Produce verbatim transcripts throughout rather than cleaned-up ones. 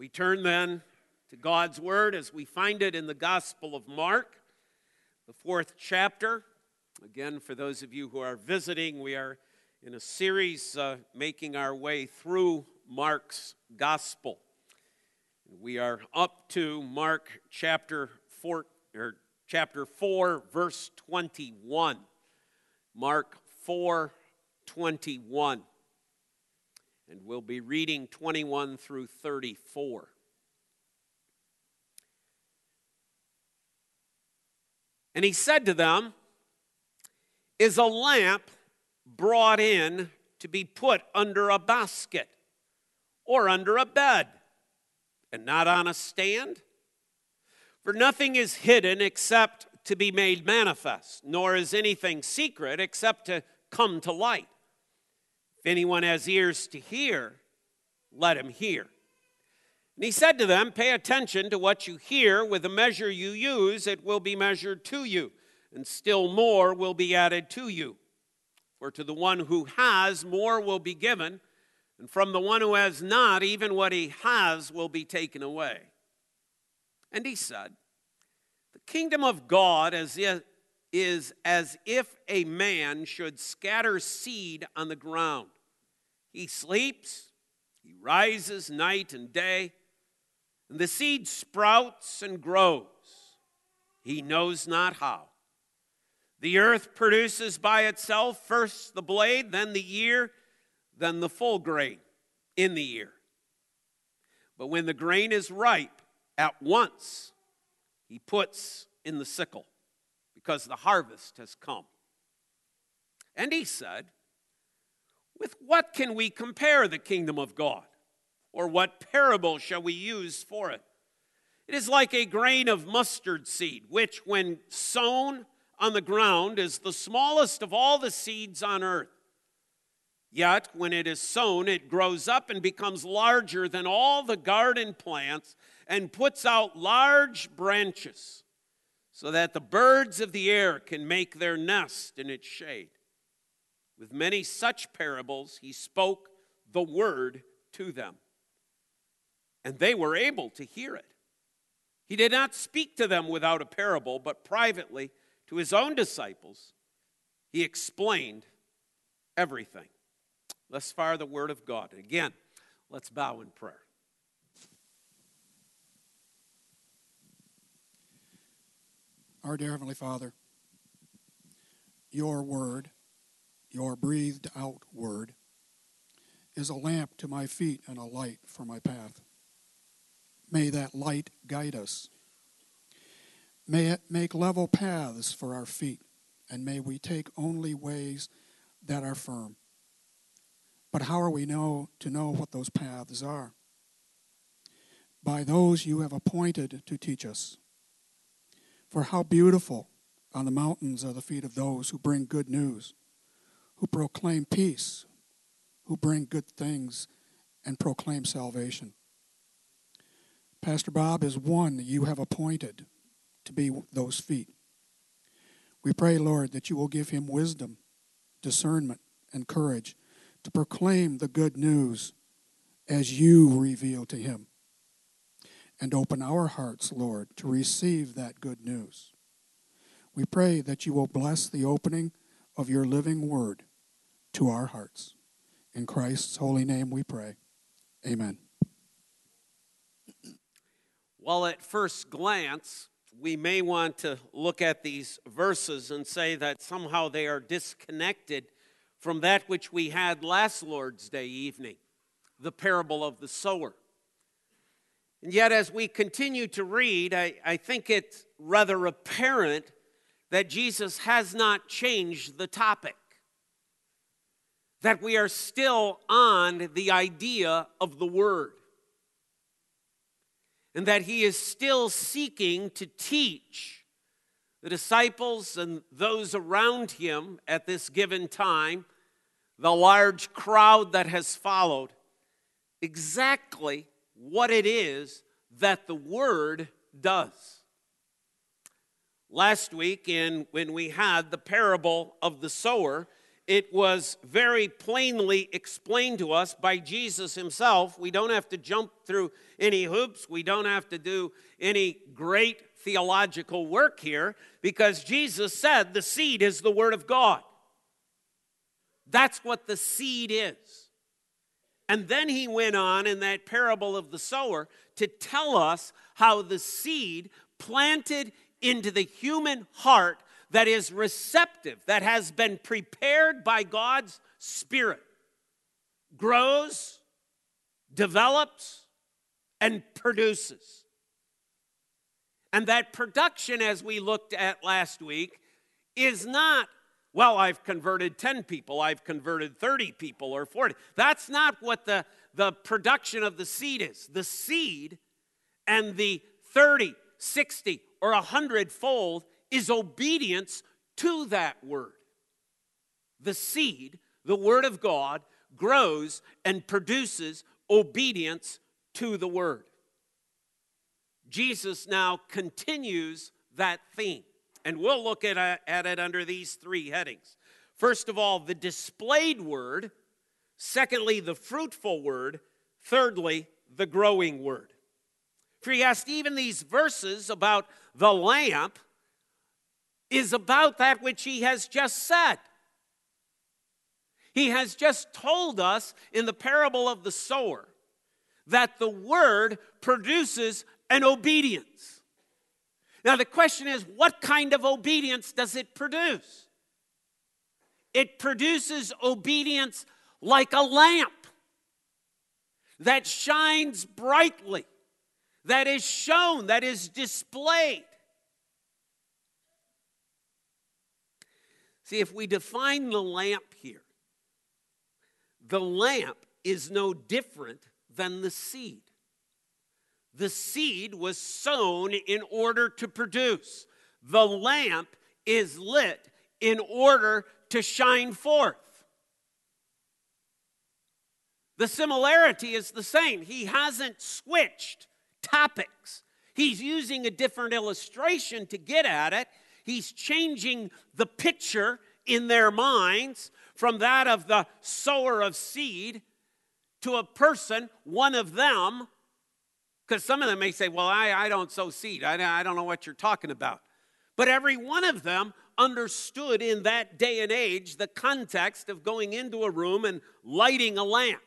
We turn then to God's Word as we find it in the Gospel of Mark, the fourth chapter. Again, for those of you who are visiting, we are in a series uh, making our way through Mark's Gospel. We are up to Mark chapter four, or chapter four, verse twenty-one. Mark four, twenty-one. And we'll be reading twenty-one through thirty-four. And he said to them, "Is a lamp brought in to be put under a basket or under a bed, and not on a stand? For nothing is hidden except to be made manifest, nor is anything secret except to come to light. If anyone has ears to hear, let him hear." And he said to them, "Pay attention to what you hear. With the measure you use, it will be measured to you, and still more will be added to you. For to the one who has, more will be given, and from the one who has not, even what he has will be taken away." And he said, "The kingdom of God is yet is as if a man should scatter seed on the ground. He sleeps, he rises night and day, and the seed sprouts and grows. He knows not how. The earth produces by itself first the blade, then the ear, then the full grain in the ear. But when the grain is ripe, at once he puts in the sickle, because the harvest has come." And he said, "With what can we compare the kingdom of God? Or what parable shall we use for it? It is like a grain of mustard seed, which when sown on the ground is the smallest of all the seeds on earth. Yet when it is sown, it grows up and becomes larger than all the garden plants and puts out large branches, so that the birds of the air can make their nest in its shade." With many such parables, he spoke the word to them, and they were able to hear it. He did not speak to them without a parable, but privately to his own disciples, he explained everything. Thus far, the word of God. Again, let's bow in prayer. Our dear Heavenly Father, your word, your breathed out word, is a lamp to my feet and a light for my path. May that light guide us. May it make level paths for our feet, and may we take only ways that are firm. But how are we know to know what those paths are? By those you have appointed to teach us. For how beautiful on the mountains are the feet of those who bring good news, who proclaim peace, who bring good things, and proclaim salvation. Pastor Bob is one you have appointed to be those feet. We pray, Lord, that you will give him wisdom, discernment, and courage to proclaim the good news as you reveal to him. And open our hearts, Lord, to receive that good news. We pray that you will bless the opening of your living word to our hearts. In Christ's holy name we pray. Amen. Well, at first glance, we may want to look at these verses and say that somehow they are disconnected from that which we had last Lord's Day evening, the parable of the sower. And yet, as we continue to read, I, I think it's rather apparent that Jesus has not changed the topic, that we are still on the idea of the Word, and that he is still seeking to teach the disciples and those around him at this given time, the large crowd that has followed, exactly what it is that the Word does. Last week, in when we had the parable of the sower, It was very plainly explained to us by Jesus himself. We don't have to jump through any hoops. We don't have to do any great theological work here because Jesus said the seed is the word of God. That's what the seed is. And then he went on in that parable of the sower to tell us how the seed planted into the human heart that is receptive, that has been prepared by God's Spirit, grows, develops, and produces. And that production, as we looked at last week, is not, well, I've converted ten people, I've converted thirty people or forty. That's not what the, the production of the seed is. The seed and the thirty, sixty, or one hundred fold is obedience to that word. The seed, the word of God, grows and produces obedience to the word. Jesus now continues that theme, and we'll look at, at it under these three headings. First of all, the displayed word. Secondly, the fruitful word. Thirdly, the growing word. For he asked even these verses about the lamp, is about that which he has just said. He has just told us in the parable of the sower that the word produces an obedience. Now the question is, what kind of obedience does it produce? It produces obedience like a lamp that shines brightly, that is shown, that is displayed. See, if we define the lamp here, the lamp is no different than the seed. The seed was sown in order to produce. The lamp is lit in order to shine forth. The similarity is the same. He hasn't switched topics. He's using a different illustration to get at it. He's changing the picture in their minds from that of the sower of seed to a person, one of them, because some of them may say, well, I, I don't sow seed. I, I don't know what you're talking about. But every one of them understood in that day and age the context of going into a room and lighting a lamp,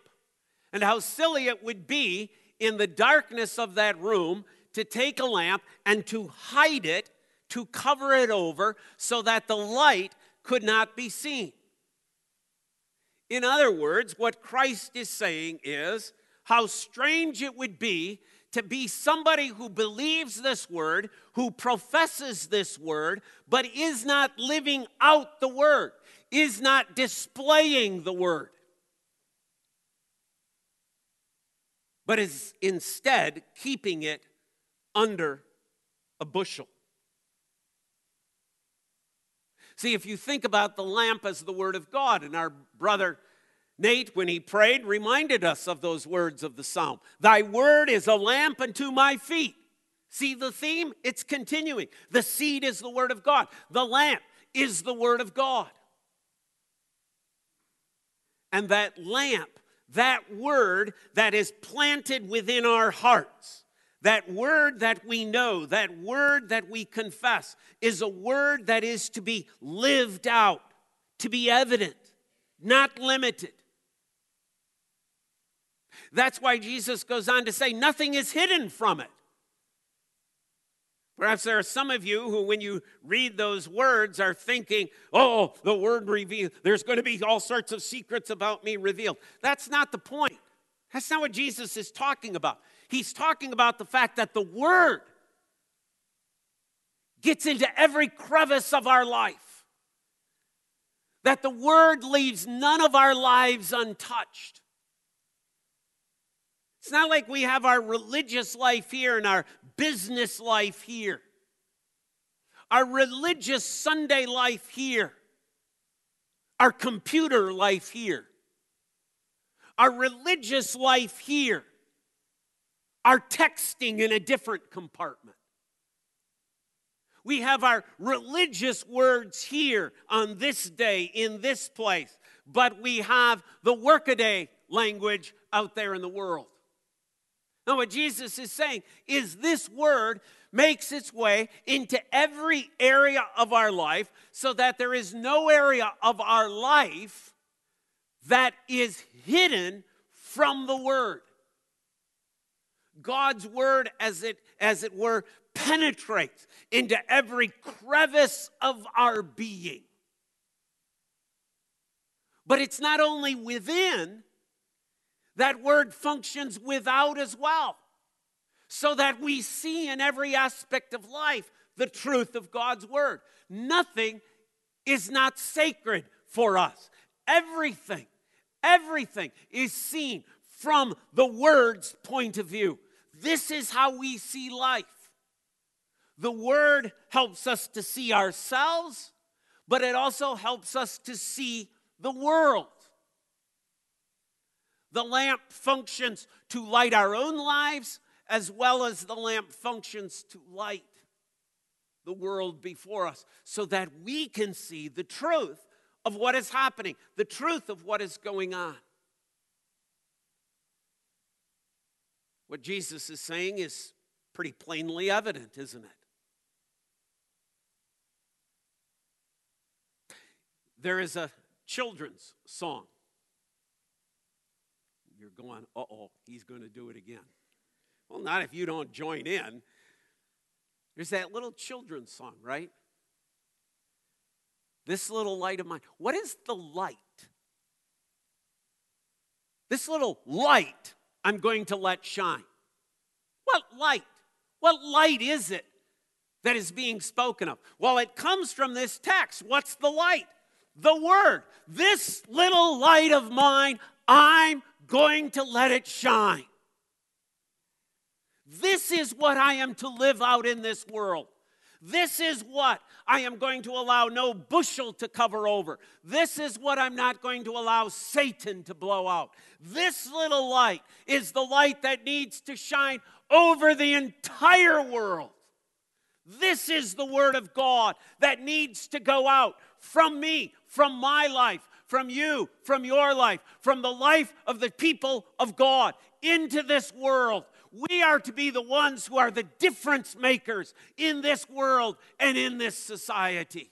and how silly it would be in the darkness of that room to take a lamp and to hide it, to cover it over so that the light could not be seen. In other words, what Christ is saying is how strange it would be to be somebody who believes this word, who professes this word, but is not living out the word, is not displaying the word, but is instead keeping it under a bushel. See, if you think about the lamp as the word of God, and our brother Nate, when he prayed, reminded us of those words of the psalm. Thy word is a lamp unto my feet. See the theme? It's continuing. The seed is the word of God. The lamp is the word of God. And that lamp, that word that is planted within our hearts, that word that we know, that word that we confess, is a word that is to be lived out, to be evident, not limited. That's why Jesus goes on to say, nothing is hidden from it. Perhaps there are some of you who, when you read those words, are thinking, oh, the word revealed, there's going to be all sorts of secrets about me revealed. That's not the point. That's not what Jesus is talking about. He's talking about the fact that the word gets into every crevice of our life, that the word leaves none of our lives untouched. It's not like we have our religious life here and our business life here, our religious Sunday life here, our computer life here, our religious life here, are texting in a different compartment. We have our religious words here on this day in this place, but we have the workaday language out there in the world. Now, what Jesus is saying is this word makes its way into every area of our life so that there is no area of our life that is hidden from the word. God's word, as it, as it were, penetrates into every crevice of our being. But it's not only within, that word functions without as well, so that we see in every aspect of life the truth of God's word. Nothing is not sacred for us. Everything, everything is seen from the word's point of view. This is how we see life. The word helps us to see ourselves, but it also helps us to see the world. The lamp functions to light our own lives, as well as the lamp functions to light the world before us, so that we can see the truth of what is happening, the truth of what is going on. What Jesus is saying is pretty plainly evident, isn't it? There is a children's song. You're going, uh-oh, he's going to do it again. Well, not if you don't join in. There's that little children's song, right? This little light of mine. What is the light? This little light I'm going to let shine. What light? What light is it that is being spoken of? Well, it comes from this text. What's the light? The word. This little light of mine, I'm going to let it shine. This is what I am to live out in this world. This is what I am going to allow no bushel to cover over. This is what I'm not going to allow Satan to blow out. This little light is the light that needs to shine over the entire world. This is the word of God that needs to go out from me, from my life, from you, from your life, from the life of the people of God into this world. We are to be the ones who are the difference makers in this world and in this society.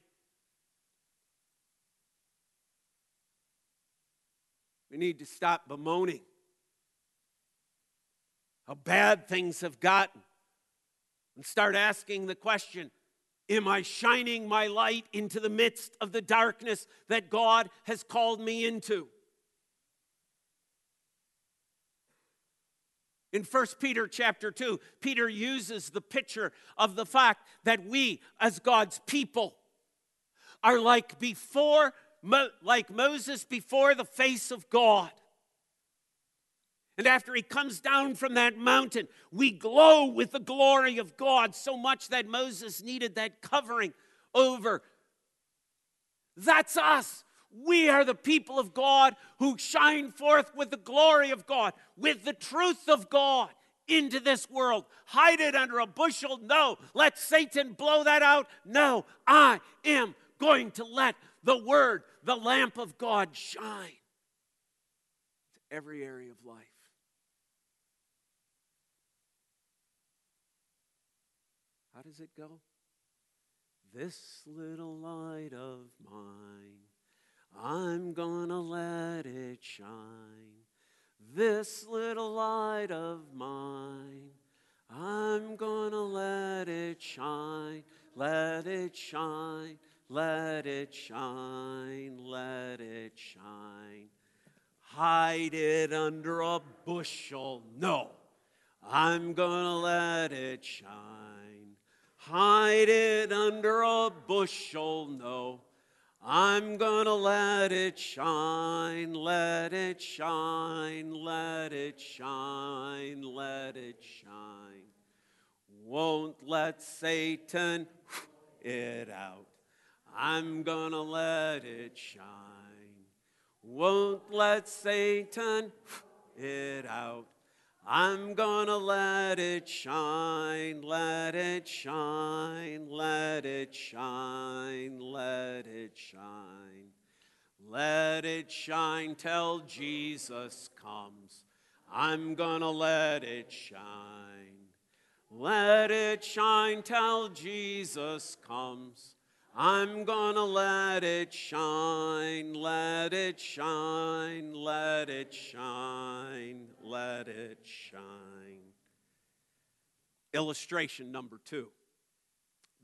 We need to stop bemoaning how bad things have gotten and start asking the question, am I shining my light into the midst of the darkness that God has called me into? In First Peter chapter two, Peter uses the picture of the fact that we, as God's people, are like before, like Moses before the face of God. And after he comes down from that mountain, we glow with the glory of God so much that Moses needed that covering over. That's us. We are the people of God who shine forth with the glory of God, with the truth of God into this world. Hide it under a bushel? No. Let Satan blow that out? No. I am going to let the word, the lamp of God, shine to every area of life. How does it go? This little light of mine, I'm gonna let it shine. This little light of mine, I'm gonna let it shine. Let it shine, let it shine, let it shine. Hide it under a bushel? No, I'm gonna let it shine. Hide it under a bushel, no. I'm gonna let it shine, let it shine, let it shine, let it shine. Won't let Satan it out. I'm gonna let it shine. Won't let Satan it out. I'm gonna let it shine, let it shine, let it shine, let it shine. Let it shine till Jesus comes. I'm gonna let it shine. Let it shine till Jesus comes. I'm gonna let it shine, let it shine, let it shine, let it shine. Illustration number two,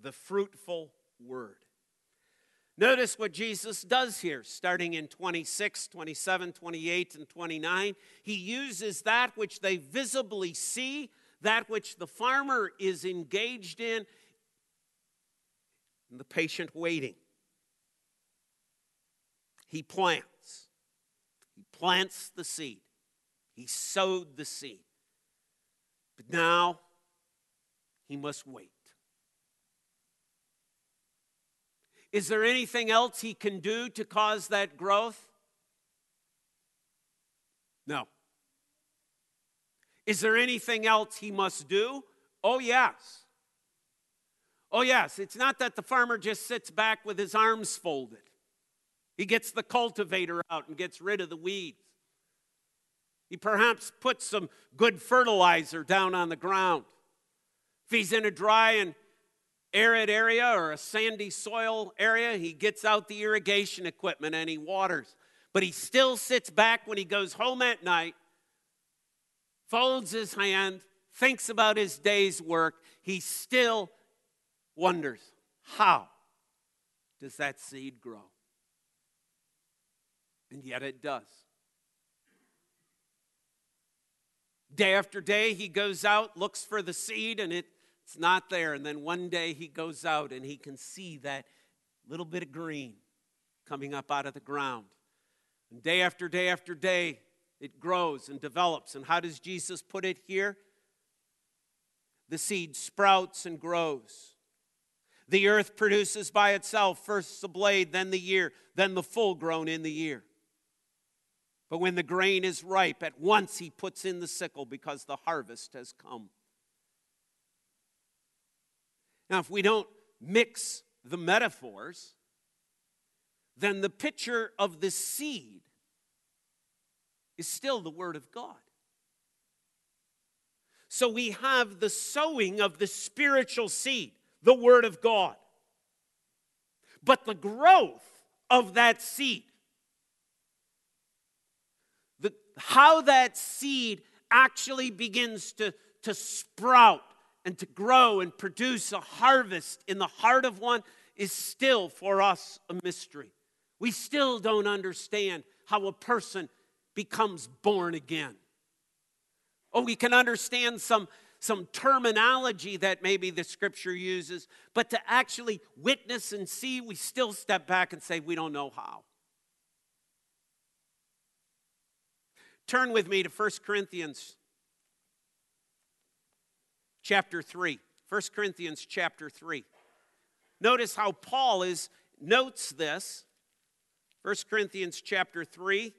the fruitful word. Notice what Jesus does here, starting in twenty-six, twenty-seven, twenty-eight, and twenty-nine. He uses that which they visibly see, that which the farmer is engaged in, and the patient waiting. He plants. He plants the seed. He sowed the seed. But now, he must wait. Is there anything else he can do to cause that growth? No. Is there anything else he must do? Oh, yes. Oh, yes, it's not that the farmer just sits back with his arms folded. He gets the cultivator out and gets rid of the weeds. He perhaps puts some good fertilizer down on the ground. If he's in a dry and arid area or a sandy soil area, he gets out the irrigation equipment and he waters. But he still sits back when he goes home at night, folds his hand, thinks about his day's work. He still wonders, how does that seed grow? And yet it does. Day after day, he goes out, looks for the seed, and it, it's not there. And then one day, he goes out, and he can see that little bit of green coming up out of the ground. And day after day after day, it grows and develops. And how does Jesus put it here? The seed sprouts and grows. The earth produces by itself first the blade, then the ear, then the full grown in the ear. But when the grain is ripe, at once he puts in the sickle because the harvest has come. Now, if we don't mix the metaphors, then the picture of the seed is still the Word of God. So we have the sowing of the spiritual seed, the Word of God. But the growth of that seed, the, how that seed actually begins to, to sprout and to grow and produce a harvest in the heart of one is still for us a mystery. We still don't understand how a person becomes born again. Oh, we can understand some some terminology that maybe the Scripture uses, but to actually witness and see, we still step back and say, we don't know how. Turn with me to First Corinthians chapter three. First Corinthians chapter three. Notice how Paul is notes this. First Corinthians chapter three.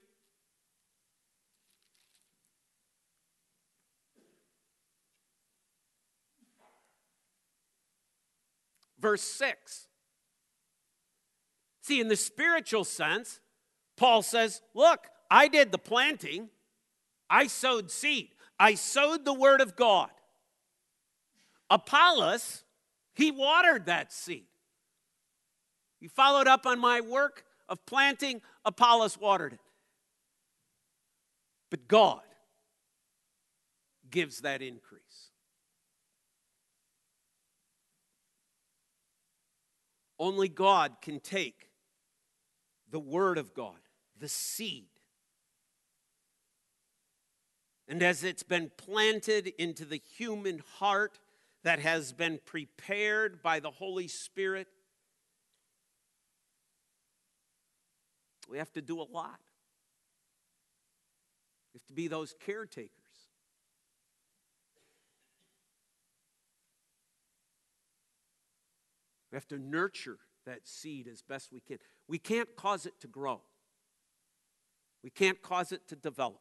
Verse six. See, in the spiritual sense, Paul says, look, I did the planting. I sowed seed. I sowed the Word of God. Apollos, he watered that seed. He followed up on my work of planting. Apollos watered it. But God gives that increase. Only God can take the Word of God, the seed, and as it's been planted into the human heart that has been prepared by the Holy Spirit, we have to do a lot. We have to be those caretakers. We have to nurture that seed as best we can. We can't cause it to grow. We can't cause it to develop.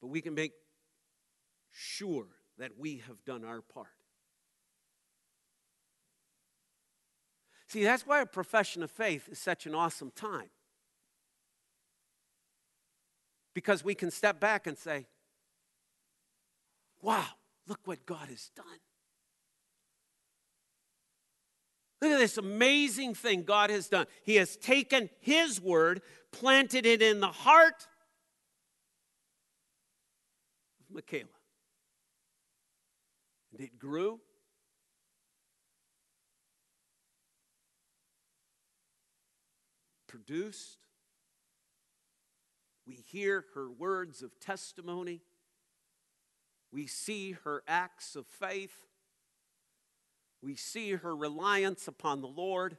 But we can make sure that we have done our part. See, that's why a profession of faith is such an awesome time. Because we can step back and say, wow, look what God has done. Look at this amazing thing God has done. He has taken His word, planted it in the heart of Michaela. And it grew. Produced. We hear her words of testimony. We see her acts of faith. We see her reliance upon the Lord.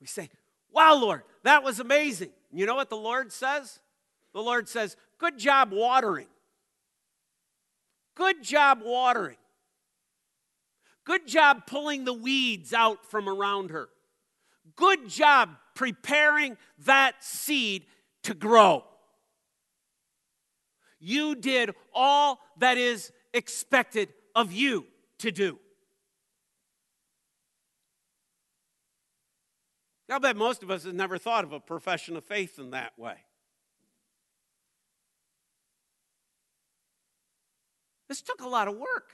We say, wow, Lord, that was amazing. You know what the Lord says? The Lord says, good job watering. Good job watering. Good job pulling the weeds out from around her. Good job preparing that seed to grow. You did all that is expected of you to do. I bet most of us have never thought of a profession of faith in that way. This took a lot of work.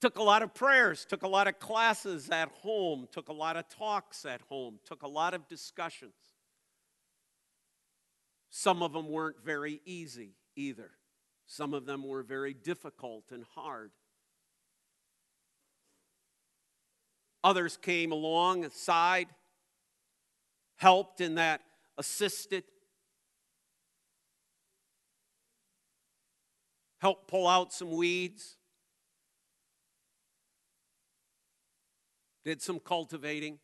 Took a lot of prayers, took a lot of classes at home, took a lot of talks at home, took a lot of discussions. Some of them weren't very easy either. Some of them were very difficult and hard. Others came alongside, helped in that, assisted, helped pull out some weeds, did some cultivating,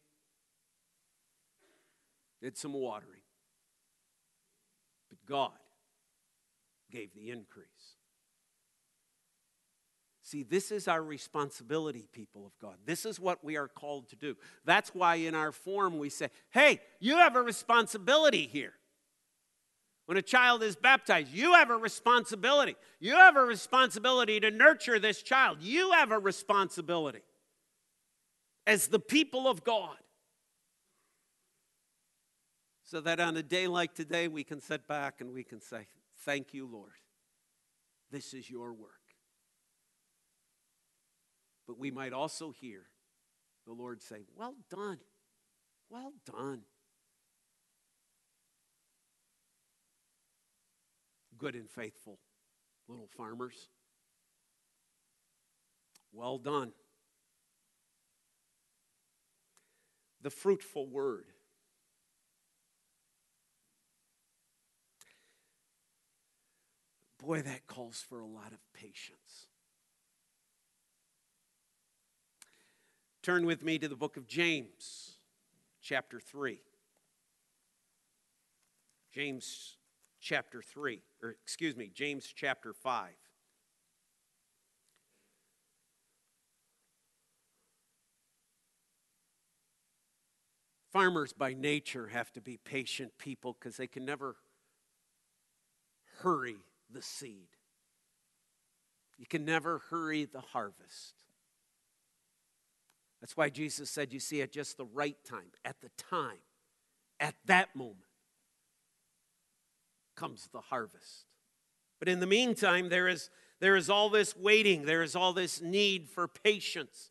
did some watering. But God gave the increase. See, this is our responsibility, people of God. This is what we are called to do. That's why in our form we say, hey, you have a responsibility here. When a child is baptized, you have a responsibility. You have a responsibility to nurture this child. You have a responsibility as the people of God. So that on a day like today, we can sit back and we can say, thank you, Lord. This is your work. But we might also hear the Lord say, well done, well done. Good and faithful little farmers. Well done. The fruitful word. Boy, that calls for a lot of patience. Turn with me to the book of James, chapter three. James chapter three, or excuse me, James chapter five. Farmers by nature have to be patient people because they can never hurry the seed. You can never hurry the harvest. That's why Jesus said, you see, at just the right time, at the time, at that moment, comes the harvest. But in the meantime, there is, there is all this waiting. There is all this need for patience.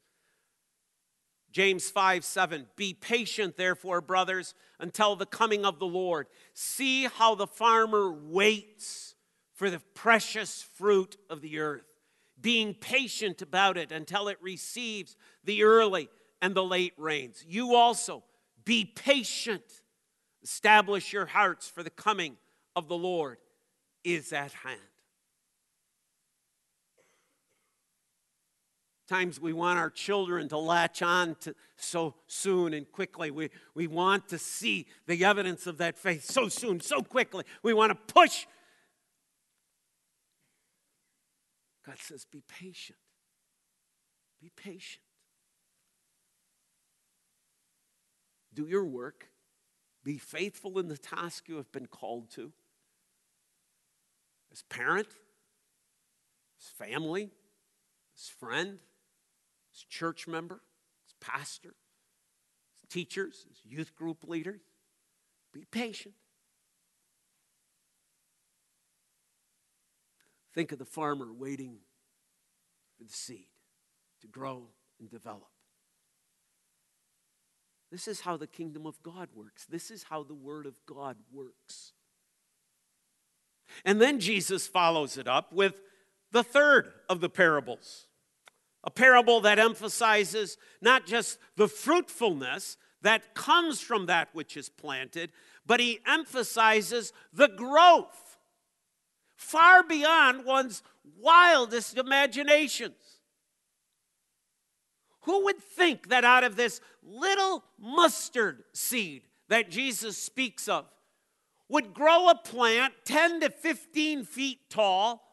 James five, seven, be patient, therefore, brothers, until the coming of the Lord. See how the farmer waits for the precious fruit of the earth, being patient about it until it receives the early and the late rains. You also be patient. Establish your hearts, for the coming of the Lord is at hand. Times we want our children to latch on to so soon and quickly. We, we want to see the evidence of that faith so soon, so quickly. We want to push. God says, be patient. Be patient. Do your work. Be faithful in the task you have been called to. As parent, as family, as friend, as church member, as pastor, as teachers, as youth group leaders. Be patient. Think of the farmer waiting for the seed to grow and develop. This is how the kingdom of God works. This is how the word of God works. And then Jesus follows it up with the third of the parables. A parable that emphasizes not just the fruitfulness that comes from that which is planted, but he emphasizes the growth far beyond one's wildest imaginations. Who would think that out of this little mustard seed that Jesus speaks of would grow a plant ten to fifteen feet tall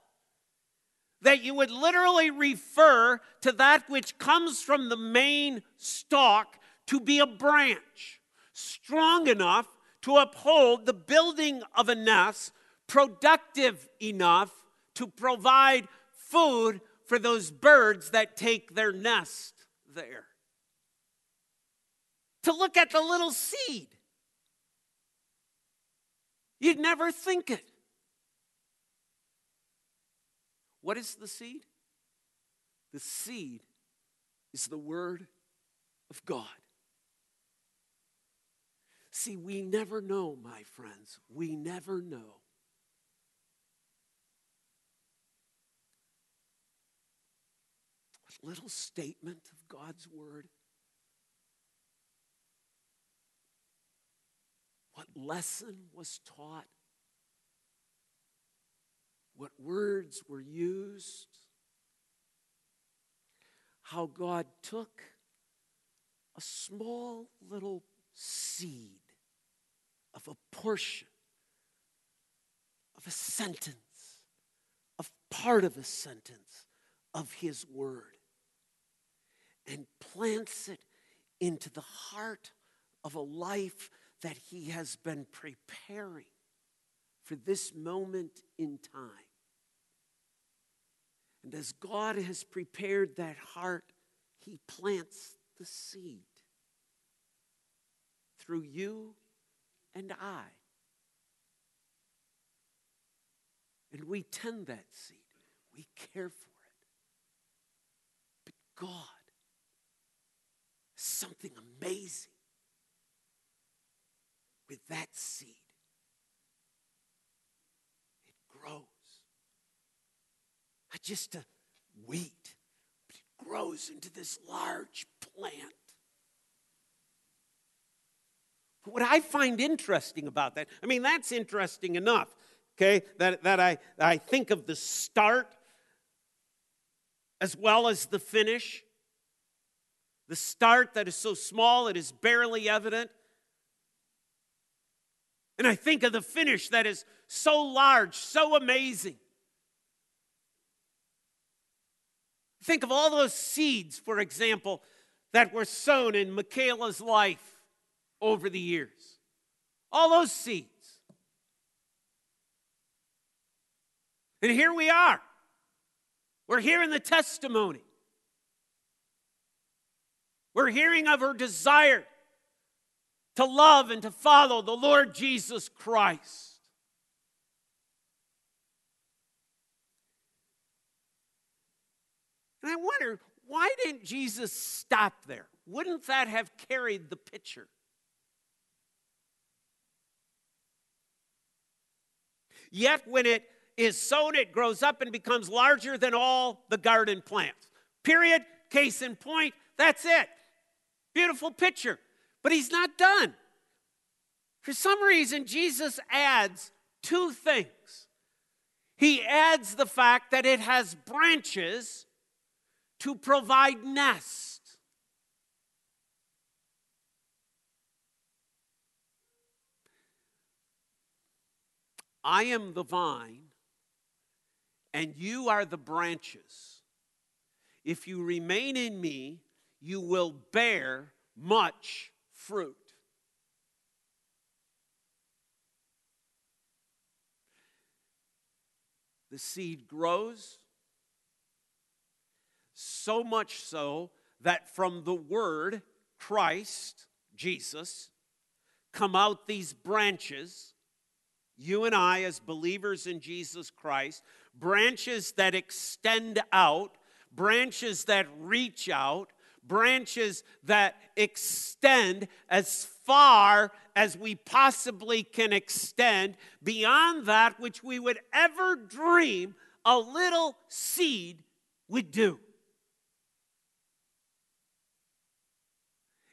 that you would literally refer to that which comes from the main stalk to be a branch strong enough to uphold the building of a nest, productive enough to provide food for those birds that take their nest there? To look at the little seed, you'd never think it. What is the seed? The seed is the word of God. See, we never know, my friends, we never know what little statement of God's word, what lesson was taught, what words were used, how God took a small little seed of a portion, of a sentence, of part of a sentence of his word, and plants it into the heart of a life that he has been preparing for this moment in time. And as God has prepared that heart, he plants the seed through you and I. And we tend that seed. We care for it. But God, something amazing with that seed. It grows. Not just a weed, but it grows into this large plant. But what I find interesting about that, I mean, that's interesting enough, okay, that, that I, I think of the start as well as the finish. The start that is so small it is barely evident. And I think of the finish that is so large, so amazing. Think of all those seeds, for example, that were sown in Michaela's life over the years. All those seeds. And here we are. We're hearing the testimony. We're hearing of her desire to love and to follow the Lord Jesus Christ. And I wonder, why didn't Jesus stop there? Wouldn't that have carried the picture? Yet when it is sown, it grows up and becomes larger than all the garden plants. Period. Case in point. That's it. Beautiful picture. But he's not done. For some reason, Jesus adds two things. He adds the fact that it has branches to provide nest. I am the vine, and you are the branches. If you remain in me, you will bear much fruit. the seed grows, so much so that from the word Christ, Jesus, come out these branches, you and I as believers in Jesus Christ, branches that extend out, branches that reach out, branches that extend as far as we possibly can extend beyond that which we would ever dream a little seed would do.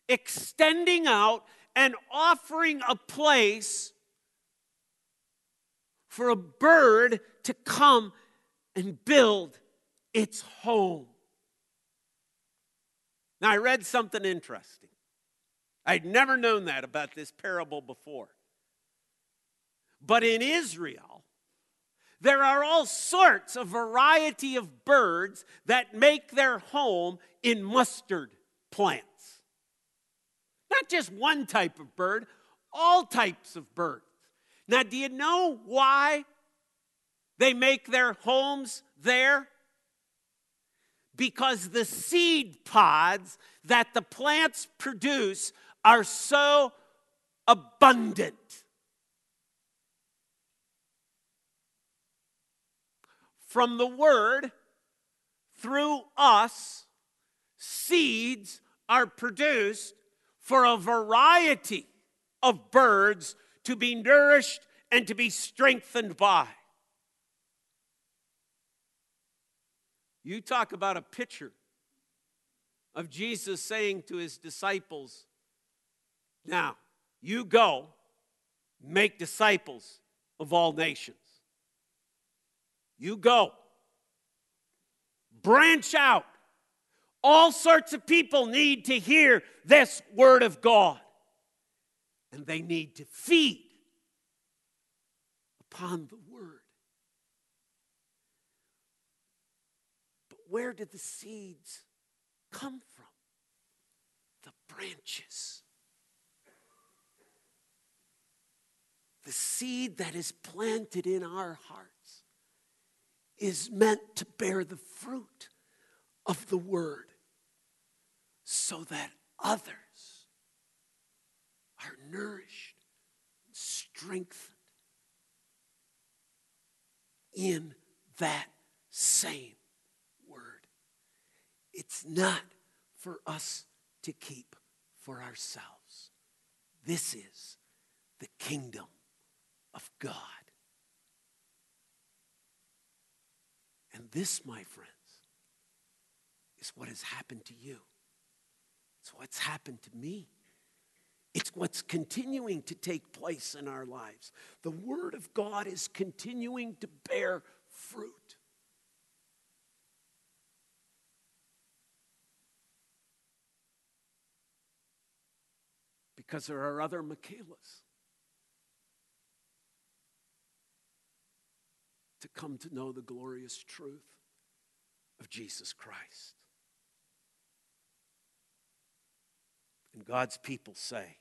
Extending out and offering a place for a bird to come and build its home. Now, I read something interesting. I'd never known that about this parable before. But in Israel, there are all sorts of variety of birds that make their home in mustard plants. Not just one type of bird, all types of birds. Now, do you know why they make their homes there? Because the seed pods that the plants produce are so abundant. From the word, through us, seeds are produced for a variety of birds to be nourished and to be strengthened by. You talk about a picture of Jesus saying to his disciples, now, you go make disciples of all nations. You go. Branch out. All sorts of people need to hear this word of God. And they need to feed upon the word. Where did the seeds come from? The branches. The seed that is planted in our hearts is meant to bear the fruit of the word so that others are nourished and strengthened in that same. It's not for us to keep for ourselves. This is the kingdom of God. And this, my friends, is what has happened to you. It's what's happened to me. It's what's continuing to take place in our lives. The Word of God is continuing to bear fruit. Because there are other Michaelas to come to know the glorious truth of Jesus Christ. And God's people say,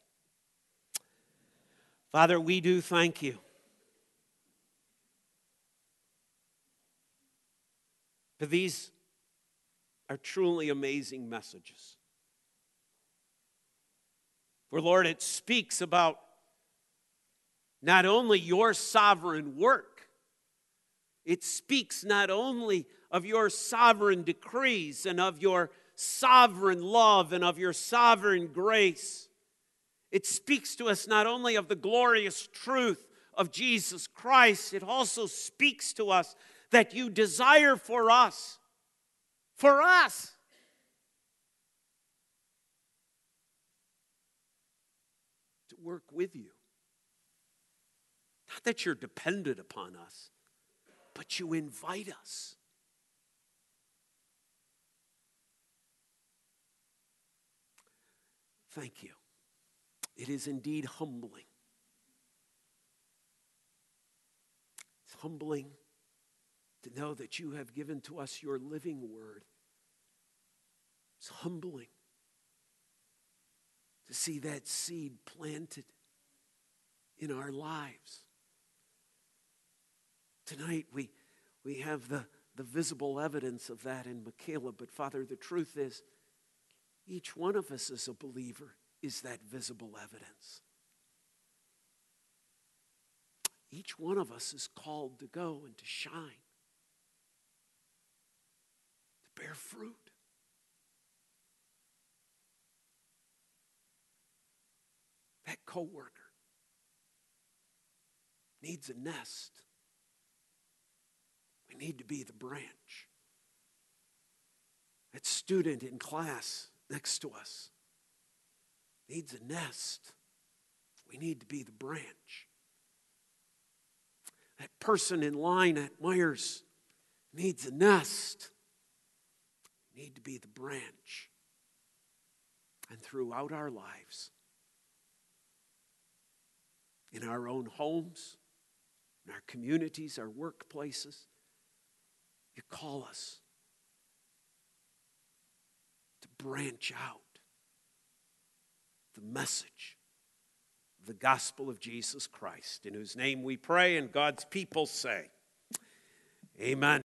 Father, we do thank you. For these are truly amazing messages. For, Lord, it speaks about not only your sovereign work, it speaks not only of your sovereign decrees and of your sovereign love and of your sovereign grace. It speaks to us not only of the glorious truth of Jesus Christ, it also speaks to us that you desire for us, for us, work with you. Not that you're dependent upon us, but you invite us. Thank you. It is indeed humbling. It's humbling to know that you have given to us your living word. It's humbling to see that seed planted in our lives. Tonight we We have the, the visible evidence of that in Michaela. But Father, the truth is, each one of us as a believer is that visible evidence. Each one of us is called to go and to shine, to bear fruit. That coworker needs a nest. We need to be the branch. That student in class next to us needs a nest. We need to be the branch. That person in line at Myers needs a nest. We need to be the branch. And throughout our lives, in our own homes, in our communities, our workplaces, you call us to branch out the message, the gospel of Jesus Christ, in whose name we pray, and God's people say, amen.